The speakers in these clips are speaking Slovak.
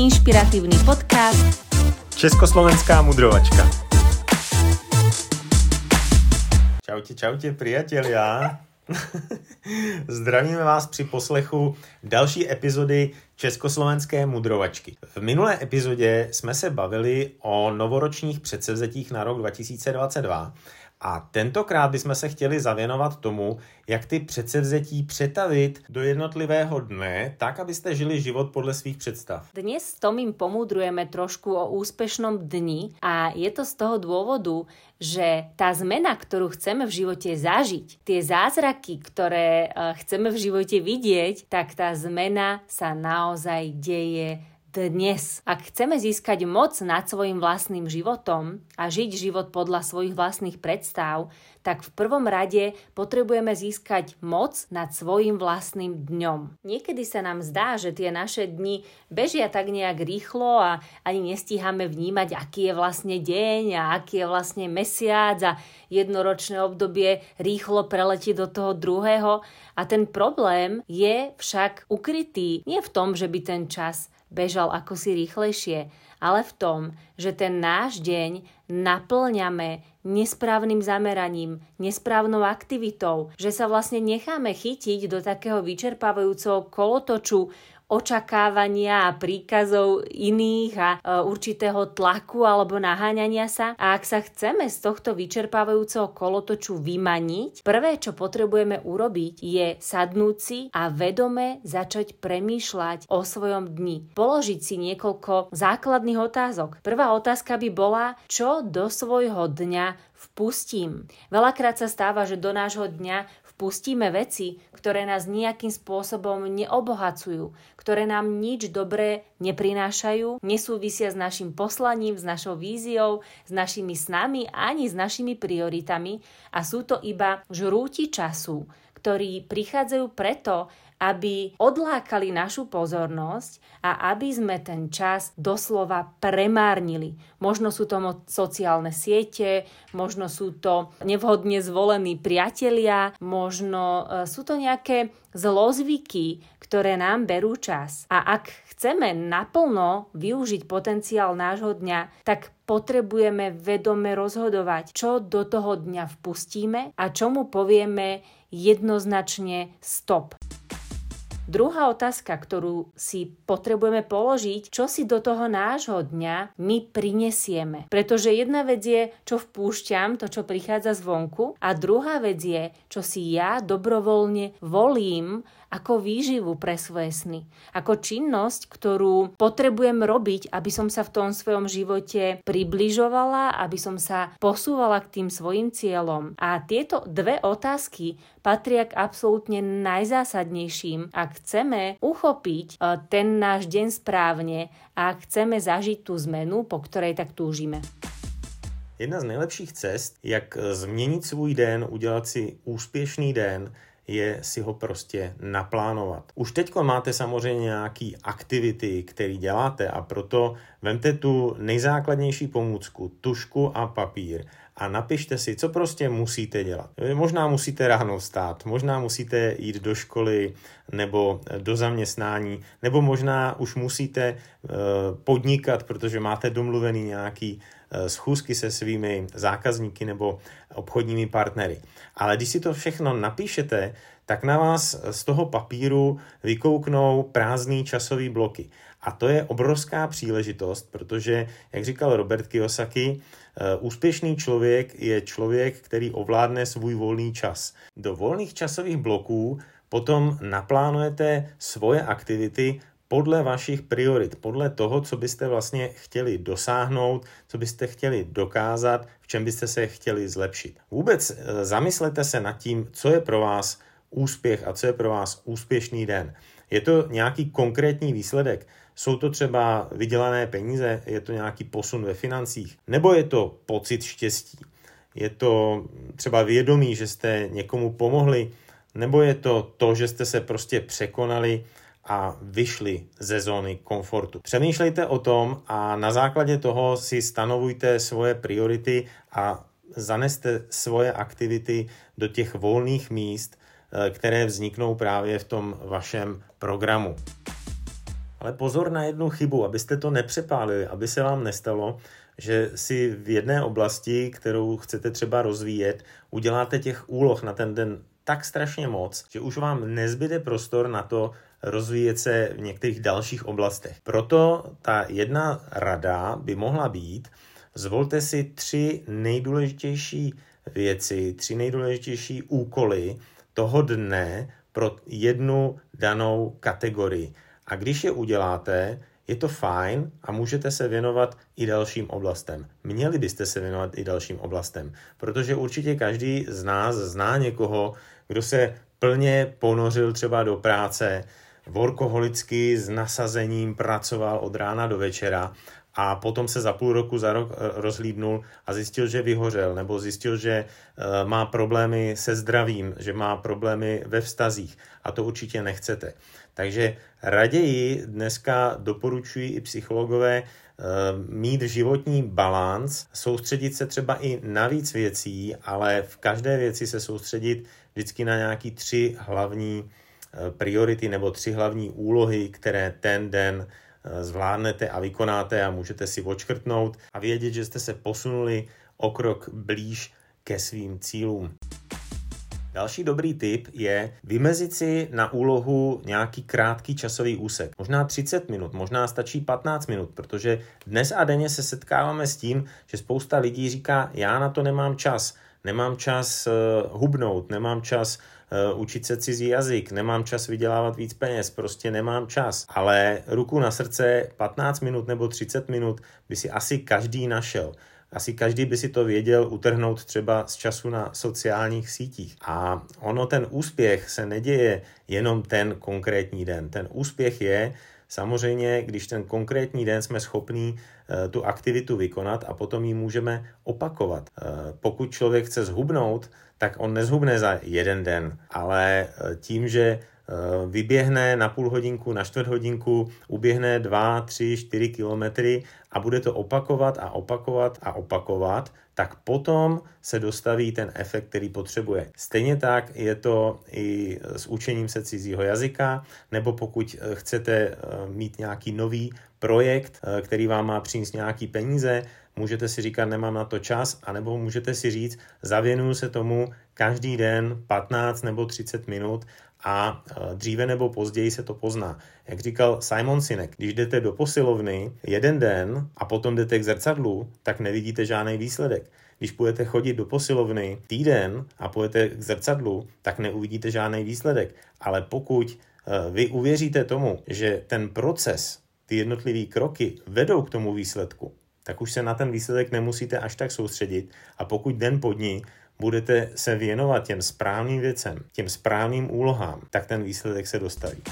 inšpiratívny podcast Československá mudrovačka. Čaute, priatelia. Zdravíme vás při poslechu další epizody Československé mudrovačky. V minulé epizodě jsme se bavili o novoročních předsevzetích na rok 2022 a tentokrát bychom se chtěli zavěnovat tomu, jak ty předsevzetí přetavit do jednotlivého dne, tak, abyste žili život podle svých představ. Dnes s Tomím pomudrujeme trošku o úspešnom dni a je to z toho dôvodu, že tá zmena, ktorú chceme v živote zažiť, tie zázraky, ktoré chceme v živote vidieť, tak tá zmena sa naozaj deje dnes. Ak chceme získať moc nad svojim vlastným životom a žiť život podľa svojich vlastných predstav, tak v prvom rade potrebujeme získať moc nad svojim vlastným dňom. Niekedy sa nám zdá, že tie naše dni bežia tak nejak rýchlo a ani nestíhame vnímať, aký je vlastne deň a aký je vlastne mesiac a jednoročné obdobie rýchlo preletí do toho druhého. A ten problém je však ukrytý nie v tom, že by ten čas bežal ako si rýchlejšie, ale v tom, že ten náš deň naplňame nesprávnym zameraním, nesprávnou aktivitou, že sa vlastne necháme chytiť do takého vyčerpávajúceho kolotoču očakávania a príkazov iných a určitého tlaku alebo naháňania sa. A ak sa chceme z tohto vyčerpávajúceho kolotoču vymaniť, prvé, čo potrebujeme urobiť, je sadnúť si a vedome začať premýšľať o svojom dni. Položiť si niekoľko základných otázok. Prvá otázka by bola, čo do svojho dňa vpustím. Veľakrát sa stáva, že do nášho dňa pustíme veci, ktoré nás nejakým spôsobom neobohacujú, ktoré nám nič dobré neprinášajú, nesúvisia s našim poslaním, s našou víziou, s našimi snami ani s našimi prioritami a sú to iba žrúti času, ktorí prichádzajú preto, aby odlákali našu pozornosť a aby sme ten čas doslova premárnili. Možno sú to sociálne siete, možno sú to nevhodne zvolení priatelia, možno sú to nejaké zlozvyky, ktoré nám berú čas. A ak chceme naplno využiť potenciál nášho dňa, tak potrebujeme vedome rozhodovať, čo do toho dňa vpustíme a čomu povieme jednoznačne stop. Druhá otázka, ktorú si potrebujeme položiť, čo si do toho nášho dňa my prinesieme. Pretože jedna vec je, čo vpúšťam, to, čo prichádza zvonku, a druhá vec je, čo si ja dobrovoľne volím ako výživu pre svoje sny. Ako činnosť, ktorú potrebujem robiť, aby som sa v tom svojom živote približovala, aby som sa posúvala k tým svojim cieľom. A tieto dve otázky patria k absolútne najzásadnejším, ak chceme uchopiť ten náš deň správne a chceme zažiť tú zmenu, po ktorej tak túžime. Jedna z nejlepších cest, jak změnit svůj den, udělat si úspěšný den, je si ho prostě naplánovat. Už teďko máte samozřejmě nějaký aktivity, které děláte a proto vemte tu nejzákladnější pomůcku, tužku a papír a napište si, co prostě musíte dělat. Možná musíte ráno vstát, možná musíte jít do školy nebo do zaměstnání, nebo možná už musíte podnikat, protože máte domluvený nějaký schůzky se svými zákazníky nebo obchodními partnery. Ale když si to všechno napíšete, tak na vás z toho papíru vykouknou prázdný časový bloky. A to je obrovská příležitost, protože, jak říkal Robert Kiyosaki, úspěšný člověk je člověk, který ovládne svůj volný čas. Do volných časových bloků potom naplánujete svoje aktivity podle vašich priorit, podle toho, co byste vlastně chtěli dosáhnout, co byste chtěli dokázat, v čem byste se chtěli zlepšit. Vůbec zamyslete se nad tím, co je pro vás úspěch a co je pro vás úspěšný den. Je to nějaký konkrétní výsledek? Jsou to třeba vydělané peníze? Je to nějaký posun ve financích? Nebo je to pocit štěstí? Je to třeba vědomí, že jste někomu pomohli? Nebo je to to, že jste se prostě překonali a vyšli ze zóny komfortu? Přemýšlejte o tom a na základě toho si stanovujte svoje priority a zaneste svoje aktivity do těch volných míst, které vzniknou právě v tom vašem programu. Ale pozor na jednu chybu, abyste to nepřepálili, aby se vám nestalo, že si v jedné oblasti, kterou chcete třeba rozvíjet, uděláte těch úloh na ten den tak strašně moc, že už vám nezbyde prostor na to rozvíjet se v některých dalších oblastech. Proto ta jedna rada by mohla být, zvolte si 3 nejdůležitější věci, 3 nejdůležitější úkoly toho dne pro jednu danou kategorii. A když je uděláte, je to fajn a můžete se věnovat i dalším oblastem. Měli byste se věnovat i dalším oblastem, protože určitě každý z nás zná někoho, kdo se plně ponořil třeba do práce, workoholicky s nasazením pracoval od rána do večera a potom se za půl roku, za rok rozhlídnul a zjistil, že vyhořel, nebo zjistil, že má problémy se zdravím, že má problémy ve vztazích a to určitě nechcete. Takže raději dneska doporučuji i psychologové mít životní balanc, soustředit se třeba i na víc věcí, ale v každé věci se soustředit vždycky na nějaký 3 hlavní priority nebo 3 hlavní úlohy, které ten den zvládnete a vykonáte a můžete si odškrtnout a vědět, že jste se posunuli o krok blíž ke svým cílům. Další dobrý tip je vymezit si na úlohu nějaký krátký časový úsek. Možná 30 minut, možná stačí 15 minut, protože dnes a denně se setkáváme s tím, že spousta lidí říká, já na to nemám čas hubnout, nemám čas učit se cizí jazyk, nemám čas vydělávat víc peněz, prostě nemám čas. Ale ruku na srdce 15 minut nebo 30 minut by si asi každý našel. Asi každý by si to věděl utrhnout třeba z času na sociálních sítích. A ono, ten úspěch se neděje jenom ten konkrétní den. Ten úspěch je samozřejmě, když ten konkrétní den jsme schopní tu aktivitu vykonat a potom ji můžeme opakovat. Pokud člověk chce zhubnout, tak on nezhubne za jeden den, ale tím, že vyběhne na půl hodinku, na čtvrt hodinku, uběhne 2, 3, 4 kilometry a bude to opakovat a opakovat a opakovat, tak potom se dostaví ten efekt, který potřebuje. Stejně tak je to i s učením se cizího jazyka, nebo pokud chcete mít nějaký nový projekt, který vám má přinést nějaký peníze, můžete si říkat, nemám na to čas, anebo můžete si říct, zavěnuju se tomu každý den 15 nebo 30 minut a dříve nebo později se to pozná. Jak říkal Simon Sinek, když jdete do posilovny jeden den a potom jdete k zrcadlu, tak nevidíte žádný výsledek. Když budete chodit do posilovny týden a půjdete k zrcadlu, tak neuvidíte žádný výsledek. Ale pokud vy uvěříte tomu, že ten proces, ty jednotlivý kroky vedou k tomu výsledku, tak už se na ten výsledek nemusíte až tak soustředit a pokud den po dni budete se věnovat těm správným věcem, těm správným úlohám, tak ten výsledek se dostaví.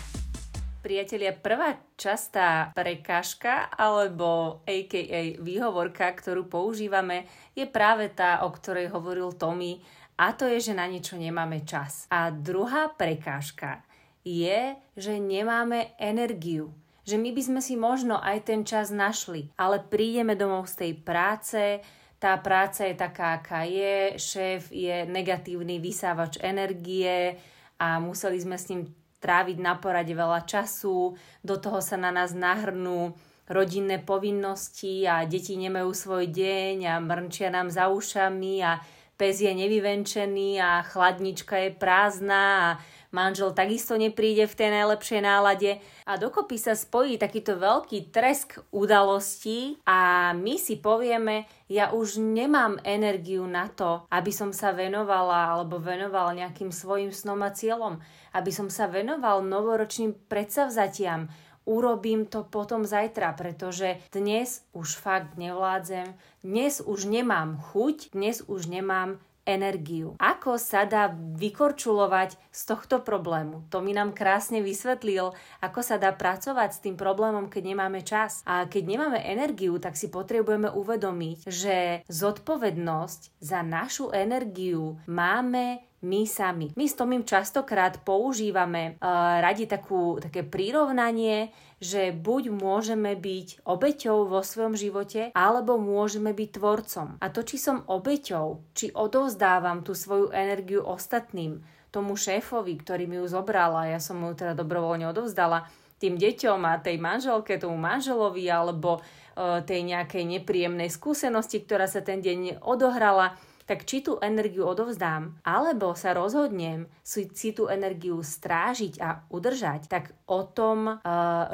Priatelia, prvá častá prekážka alebo aka výhovorka, ktorú používame, je práve tá, o ktorej hovoril Tommy, a to je, že na niečo nemáme čas. A druhá prekážka je, že nemáme energiu. Že my by sme si možno aj ten čas našli, ale prídeme domov z tej práce, tá práca je taká, aká je, šéf je negatívny vysávač energie a museli sme s ním tráviť na porade veľa času, do toho sa na nás nahrnú rodinné povinnosti a deti nemajú svoj deň a mrnčia nám za ušami a pes je nevyvenčený a chladnička je prázdna a manžel takisto nepríde v tej najlepšej nálade a dokopy sa spojí takýto veľký tresk udalostí a my si povieme, ja už nemám energiu na to, aby som sa venovala alebo venoval nejakým svojim snom a cieľom, aby som sa venoval novoročným predsavzatiam. Urobím to potom zajtra, pretože dnes už fakt nevládzem, dnes už nemám chuť, dnes už nemám energiu. Ako sa dá vykorčulovať z tohto problému? To mi nám krásne vysvetlil, ako sa dá pracovať s tým problémom, keď nemáme čas. A keď nemáme energiu, tak si potrebujeme uvedomiť, že zodpovednosť za našu energiu máme my sami. My s Tomím častokrát používame radi také prirovnanie, že buď môžeme byť obeťou vo svojom živote, alebo môžeme byť tvorcom. A to, či som obeťou, či odovzdávam tú svoju energiu ostatným, tomu šéfovi, ktorý mi ju zobral a ja som mu ju teda dobrovoľne odovzdala, tým deťom a tej manželke, tomu manželovi, alebo tej nejakej nepríjemnej skúsenosti, ktorá sa ten deň odohrala, tak či tú energiu odovzdám, alebo sa rozhodnem si tú energiu strážiť a udržať, tak o tom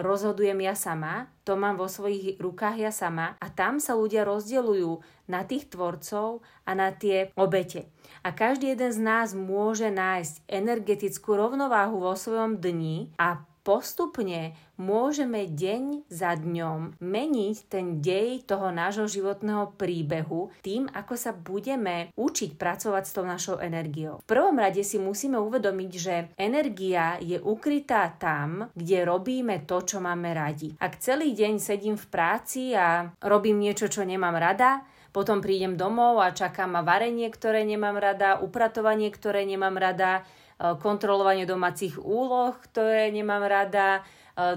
rozhodujem ja sama, to mám vo svojich rukách ja sama a tam sa ľudia rozdeľujú na tých tvorcov a na tie obete. A každý jeden z nás môže nájsť energetickú rovnováhu vo svojom dni a postupne môžeme deň za dňom meniť ten dej toho nášho životného príbehu tým, ako sa budeme učiť pracovať s tou našou energiou. V prvom rade si musíme uvedomiť, že energia je ukrytá tam, kde robíme to, čo máme radi. Ak celý deň sedím v práci a robím niečo, čo nemám rada, potom prídem domov a čaká ma varenie, ktoré nemám rada, upratovanie, ktoré nemám rada, kontrolovanie domácich úloh, ktoré nemám rada,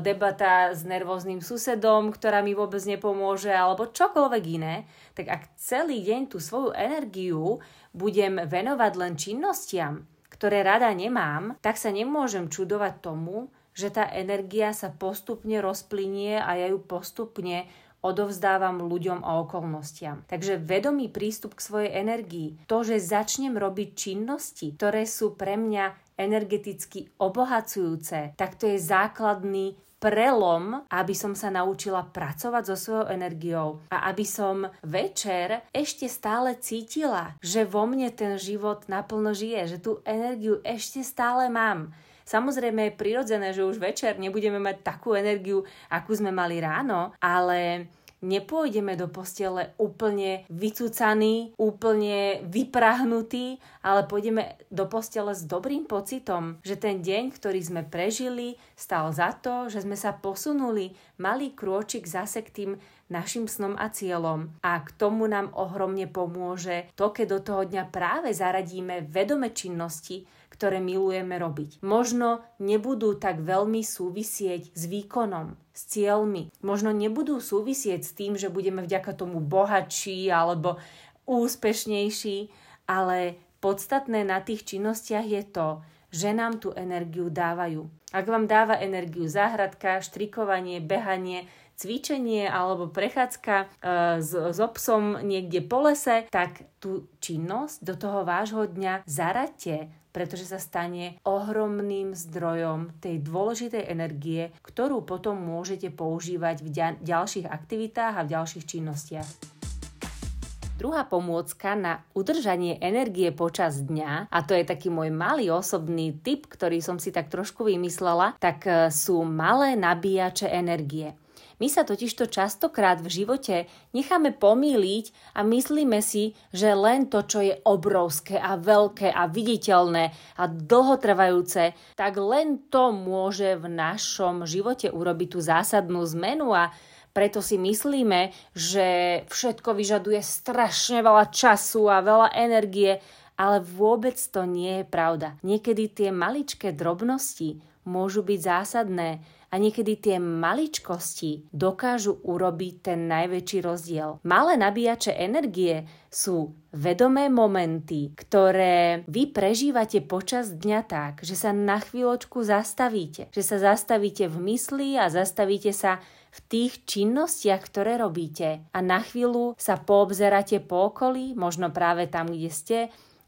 debata s nervóznym susedom, ktorá mi vôbec nepomôže, alebo čokoľvek iné, tak ak celý deň tú svoju energiu budem venovať len činnostiam, ktoré rada nemám, tak sa nemôžem čudovať tomu, že tá energia sa postupne rozplynie a ja ju postupne odovzdávam ľuďom a okolnostiam. Takže vedomý prístup k svojej energii, to, že začnem robiť činnosti, ktoré sú pre mňa energeticky obohacujúce, tak to je základný prelom, aby som sa naučila pracovať so svojou energiou a aby som večer ešte stále cítila, že vo mne ten život naplno žije, že tú energiu ešte stále mám. Samozrejme je prirodzené, že už večer nebudeme mať takú energiu, akú sme mali ráno, ale nepôjdeme do postele úplne vycucaní, úplne vyprahnutí, ale pôjdeme do postele s dobrým pocitom, že ten deň, ktorý sme prežili, stál za to, že sme sa posunuli malý krôčik zase k tým našim snom a cieľom. A k tomu nám ohromne pomôže to, keď do toho dňa práve zaradíme vedomé činnosti, ktoré milujeme robiť. Možno nebudú tak veľmi súvisieť s výkonom, s cieľmi. Možno nebudú súvisieť s tým, že budeme vďaka tomu bohatší alebo úspešnejší, ale podstatné na tých činnostiach je to, že nám tú energiu dávajú. Ak vám dáva energiu záhradka, štrikovanie, behanie, cvičenie alebo prechádzka s psom niekde po lese, tak tú činnosť do toho vášho dňa zaraďte, pretože sa stane ohromným zdrojom tej dôležitej energie, ktorú potom môžete používať v ďalších aktivitách a v ďalších činnostiach. Druhá pomôcka na udržanie energie počas dňa, a to je taký môj malý osobný tip, ktorý som si tak trošku vymyslela, tak sú malé nabíjače energie. My sa totižto častokrát v živote necháme pomýliť a myslíme si, že len to, čo je obrovské a veľké a viditeľné a dlhotrvajúce, tak len to môže v našom živote urobiť tú zásadnú zmenu a preto si myslíme, že všetko vyžaduje strašne veľa času a veľa energie, ale vôbec to nie je pravda. Niekedy tie maličké drobnosti môžu byť zásadné, a niekedy tie maličkosti dokážu urobiť ten najväčší rozdiel. Malé nabíjače energie sú vedomé momenty, ktoré vy prežívate počas dňa tak, že sa na chvíľočku zastavíte. Že sa zastavíte v mysli a zastavíte sa v tých činnostiach, ktoré robíte. A na chvíľu sa poobzeráte po okolí, možno práve tam, kde ste,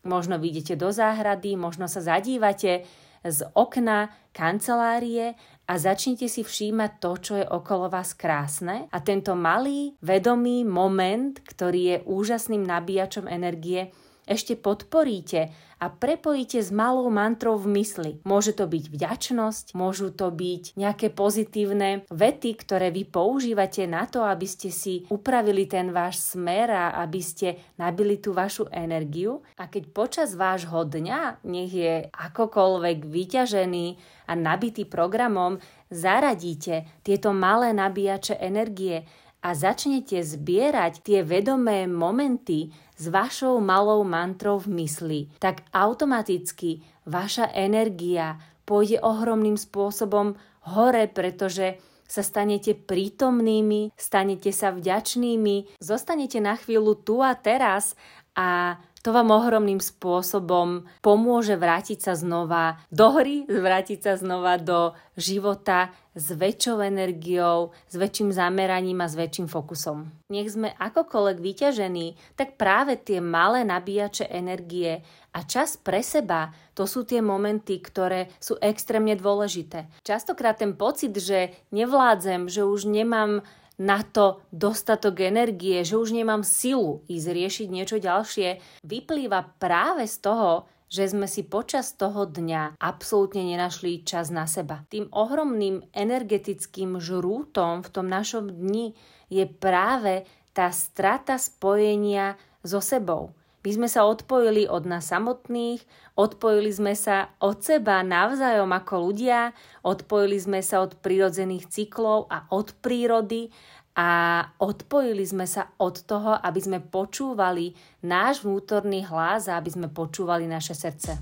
možno vyjdete do záhrady, možno sa zadívate z okna kancelárie a začnite si všímať to, čo je okolo vás krásne. A tento malý, vedomý moment, ktorý je úžasným nabíjačom energie, ešte podporíte a prepojíte s malou mantrou v mysli. Môže to byť vďačnosť, môžu to byť nejaké pozitívne vety, ktoré vy používate na to, aby ste si upravili ten váš smer a aby ste nabili tú vašu energiu. A keď počas vášho dňa, nech je akokoľvek vyťažený a nabitý programom, zaradíte tieto malé nabíjače energie a začnete zbierať tie vedomé momenty s vašou malou mantrou v mysli, tak automaticky vaša energia pôjde ohromným spôsobom hore, pretože sa stanete prítomnými, stanete sa vďačnými, zostanete na chvíľu tu a teraz a To vám ohromným spôsobom pomôže vrátiť sa znova do hry, vrátiť sa znova do života s väčšou energiou, s väčším zameraním a s väčším fokusom. Nech sme akokoľvek vyťažení, tak práve tie malé nabíjače energie a čas pre seba, to sú tie momenty, ktoré sú extrémne dôležité. Častokrát ten pocit, že nevládzem, že už nemám na to dostatok energie, že už nemám silu ísť riešiť niečo ďalšie, vyplýva práve z toho, že sme si počas toho dňa absolútne nenašli čas na seba. Tým ohromným energetickým žrútom v tom našom dni je práve tá strata spojenia so sebou. My sme sa odpojili od nás samotných, odpojili sme sa od seba navzájom ako ľudia, odpojili sme sa od prirodzených cyklov a od prírody a odpojili sme sa od toho, aby sme počúvali náš vnútorný hlas a aby sme počúvali naše srdce.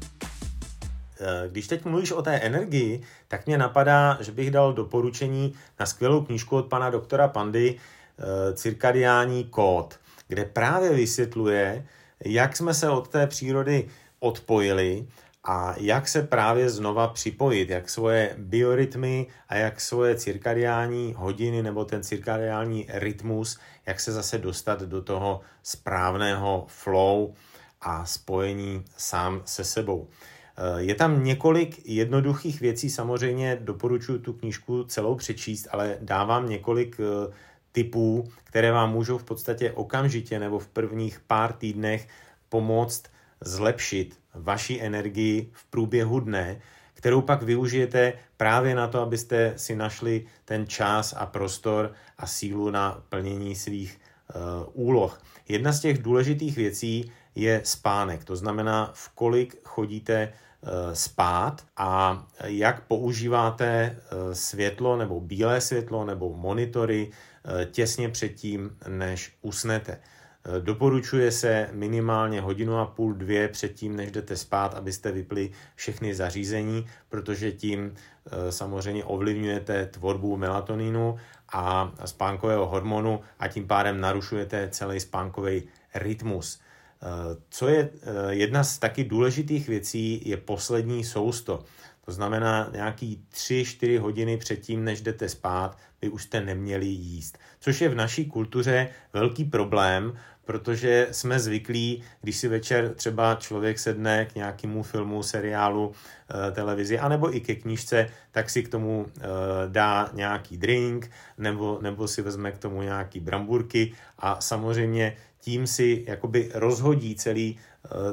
Když teď mluvíš o té energii, tak mě napadá, že bych dal doporučení na skvělou knížku od pana doktora Pandy Cirkadiánny kód, kde právě vysvětluje, jak jsme se od té přírody odpojili a jak se právě znova připojit, jak svoje biorytmy a jak svoje cirkadiální hodiny nebo ten cirkadiální rytmus, jak se zase dostat do toho správného flow a spojení sám se sebou. Je tam několik jednoduchých věcí, samozřejmě doporučuji tu knížku celou přečíst, ale dávám několik typů, které vám můžou v podstatě okamžitě nebo v prvních pár týdnech pomoct zlepšit vaši energii v průběhu dne, kterou pak využijete právě na to, abyste si našli ten čas a prostor a sílu na plnění svých úloh. Jedna z těch důležitých věcí je spánek, to znamená, v kolik chodíte spát a jak používáte světlo nebo bílé světlo nebo monitory těsně předtím, než usnete. Doporučuje se minimálně 1.5–2 hodiny předtím, než jdete spát, abyste vypli všechny zařízení, protože tím samozřejmě ovlivňujete tvorbu melatoninu a spánkového hormonu a tím pádem narušujete celý spánkový rytmus. Co je jedna z taky důležitých věcí, je poslední sousto. To znamená, nějaký 3–4 hodiny předtím, než jdete spát, vy už jste neměli jíst. Což je v naší kultuře velký problém, protože jsme zvyklí, když si večer třeba člověk sedne k nějakému filmu, seriálu, televizi, anebo i ke knížce, tak si k tomu dá nějaký drink, nebo si vezme k tomu nějaký bramburky a samozřejmě tím si jakoby rozhodí celý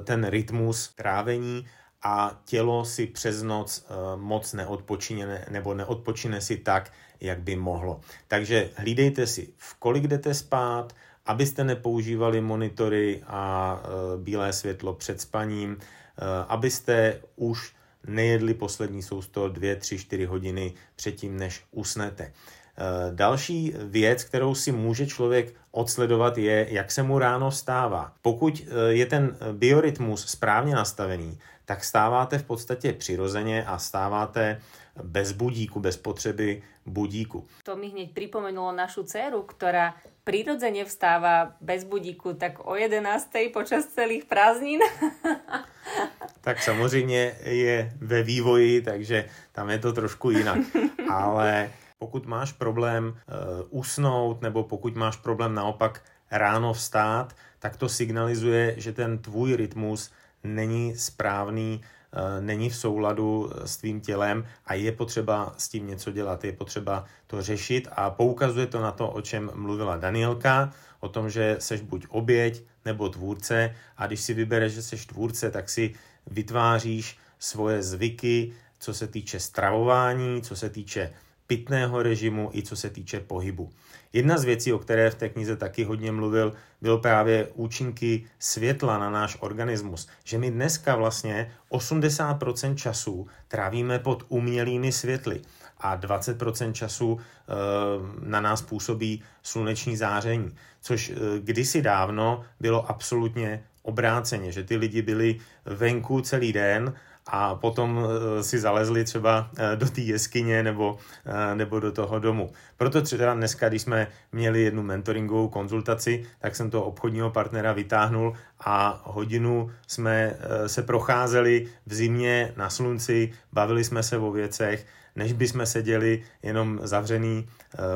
ten rytmus trávení a tělo si přes noc moc neodpočine nebo neodpočine si tak, jak by mohlo. Takže hlídejte si, v kolik jdete spát, abyste nepoužívali monitory a bílé světlo před spaním, abyste už nejedli poslední sousto 2–4 hodiny předtím, než usnete. Další věc, kterou si může člověk odsledovat, je, jak se mu ráno vstává. Pokud je ten biorytmus správně nastavený, tak stáváte v podstatě přirozeně a stáváte bez budíku, bez potřeby budíku. To mi hneď pripomenulo našu dceru, ktorá prirodzene vstáva bez budíku tak o 11:00 počas celých prázdnin. Tak samozřejmě je ve vývoji, takže tam je to trošku jinak. Ale pokud máš problém usnout nebo pokud máš problém naopak ráno vstát, tak to signalizuje, že ten tvůj rytmus není správný, není v souladu s tvým tělem a je potřeba s tím něco dělat, je potřeba to řešit a poukazuje to na to, o čem mluvila Danielka, o tom, že seš buď oběť nebo tvůrce a když si vybereš, že seš tvůrce, tak si vytváříš svoje zvyky, co se týče stravování, co se týče pitného režimu i co se týče pohybu. Jedna z věcí, o které v té knize taky hodně mluvil, bylo právě účinky světla na náš organismus. Že my dneska vlastně 80% času trávíme pod umělými světly a 20% času na nás působí sluneční záření. Což kdysi dávno bylo absolutně obráceně, že ty lidi byli venku celý den a potom si zalezli třeba do té jeskyně nebo do toho domu. Proto třeba dneska, když jsme měli jednu mentoringovou konzultaci, tak jsem toho obchodního partnera vytáhnul a hodinu jsme se procházeli v zimě na slunci, bavili jsme se o věcech, než bychom seděli jenom zavřený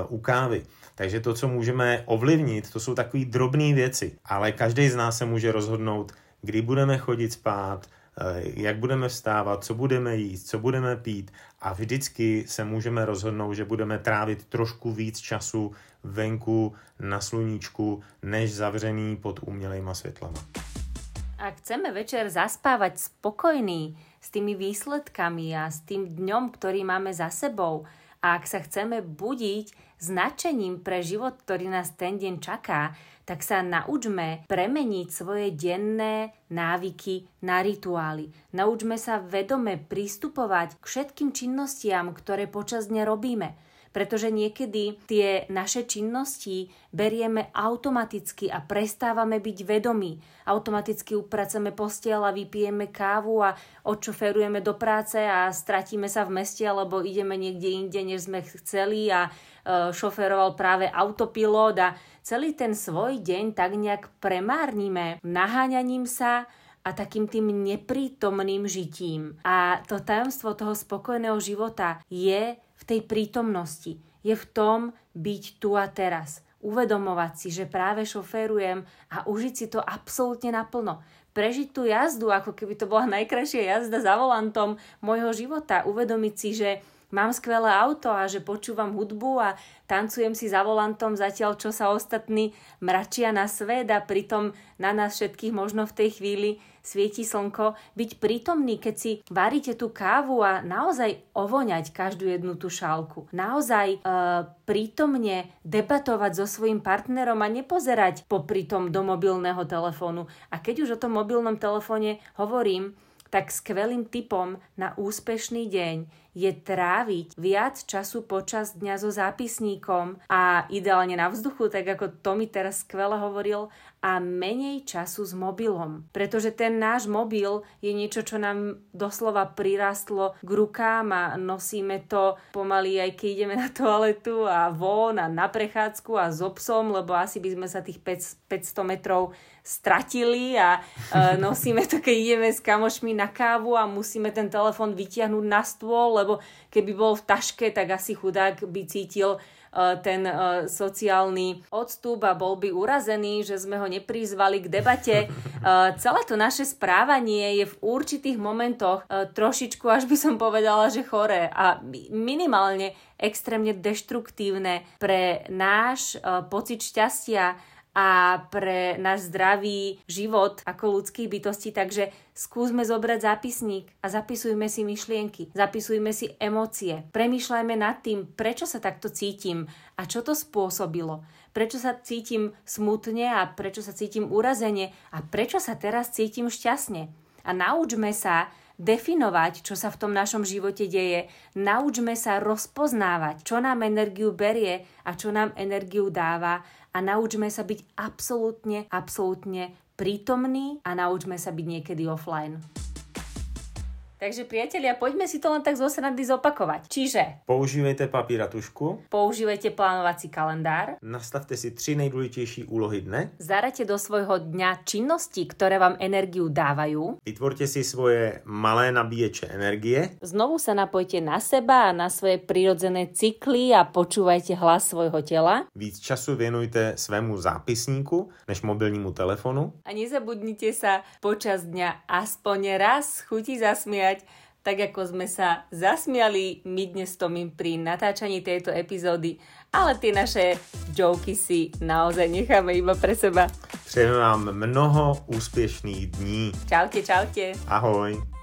u kávy. Takže to, co můžeme ovlivnit, to jsou takové drobné věci, ale každý z nás se může rozhodnout, kdy budeme chodit spát, jak budeme vstávat, co budeme jíst, co budeme pít a vždycky se můžeme rozhodnout, že budeme trávit trošku víc času venku na sluníčku, než zavřený pod umělejma světlama. A chceme večer zaspávať spokojný s tými výsledkami a s tým dňom, ktorý máme za sebou, a ak sa chceme budiť s nadšením pre život, ktorý nás ten deň čaká, tak sa naučme premeniť svoje denné návyky na rituály. Naučme sa vedome pristupovať k všetkým činnostiam, ktoré počas dňa robíme. Pretože niekedy tie naše činnosti berieme automaticky a prestávame byť vedomí. Automaticky upraceme postiel a vypijeme kávu a odšoferujeme do práce a stratíme sa v meste, alebo ideme niekde inde, než sme chceli a šoferoval práve autopilot a celý ten svoj deň tak nejak premárnime naháňaním sa a takým tým neprítomným žitím. A to tajomstvo toho spokojného života je v tej prítomnosti, je v tom byť tu a teraz. Uvedomovať si, že práve šoférujem a užiť si to absolútne naplno. Prežiť tú jazdu, ako keby to bola najkrajšia jazda za volantom môjho života. Uvedomiť si, že mám skvelé auto a že počúvam hudbu a tancujem si za volantom zatiaľ, čo sa ostatní mračia na svet a pritom na nás všetkých možno v tej chvíli svieti slnko. Byť prítomný, keď si varíte tú kávu a naozaj ovoňať každú jednu tú šálku. Naozaj prítomne debatovať so svojím partnerom a nepozerať popri tom do mobilného telefónu. A keď už o tom mobilnom telefóne hovorím, tak skvelým tipom na úspešný deň je tráviť viac času počas dňa so zápisníkom a ideálne na vzduchu, tak ako to mi teraz skvele hovoril, a menej času s mobilom. Pretože ten náš mobil je niečo, čo nám doslova prirastlo k rukám a nosíme to pomaly aj keď ideme na toaletu a von a na prechádzku a so psom, lebo asi by sme sa tých 500 metrov stratili a nosíme to, keď ideme s kamošmi na kávu a musíme ten telefon vytiahnuť na stôl, lebo keby bol v taške, tak asi chudák by cítil ten sociálny odstup a bol by urazený, že sme ho neprizvali k debate. Celé to naše správanie je v určitých momentoch trošičku, až by som povedala, že choré a minimálne extrémne deštruktívne pre náš pocit šťastia a pre náš zdravý život ako ľudských bytostí. Takže skúsme zobrať zápisník a zapisujme si myšlienky, zapisujme si emócie, premýšľajme nad tým, prečo sa takto cítim a čo to spôsobilo, prečo sa cítim smutne a prečo sa cítim urazene a prečo sa teraz cítim šťastne. A naučme sa definovať, čo sa v tom našom živote deje, naučme sa rozpoznávať, čo nám energiu berie a čo nám energiu dáva a naučme sa byť absolútne prítomní a naučme sa byť niekedy offline. Takže priatelia, poďme si to len tak zo srandy zopakovať. Čiže používajte papír a tužku. Používajte plánovací kalendár. Nastavte si 3 nejdôležitejší úlohy dne. Zaraďte do svojho dňa činnosti, ktoré vám energiu dávajú. Vytvorte si svoje malé nabíječe energie. Znovu sa napojte na seba a na svoje prirodzené cykly a počúvajte hlas svojho tela. Víc času venujte svému zápisníku než mobilnímu telefonu. A nezabudnite sa počas dňa aspoň raz chutí zasmiať, tak ako sme sa zasmiali my dnes Tomím pri natáčaní tejto epizódy, ale tie naše joky si naozaj necháme iba pre seba. Přejeme vám mnoho úspešných dní. Čaute, čaute. Ahoj.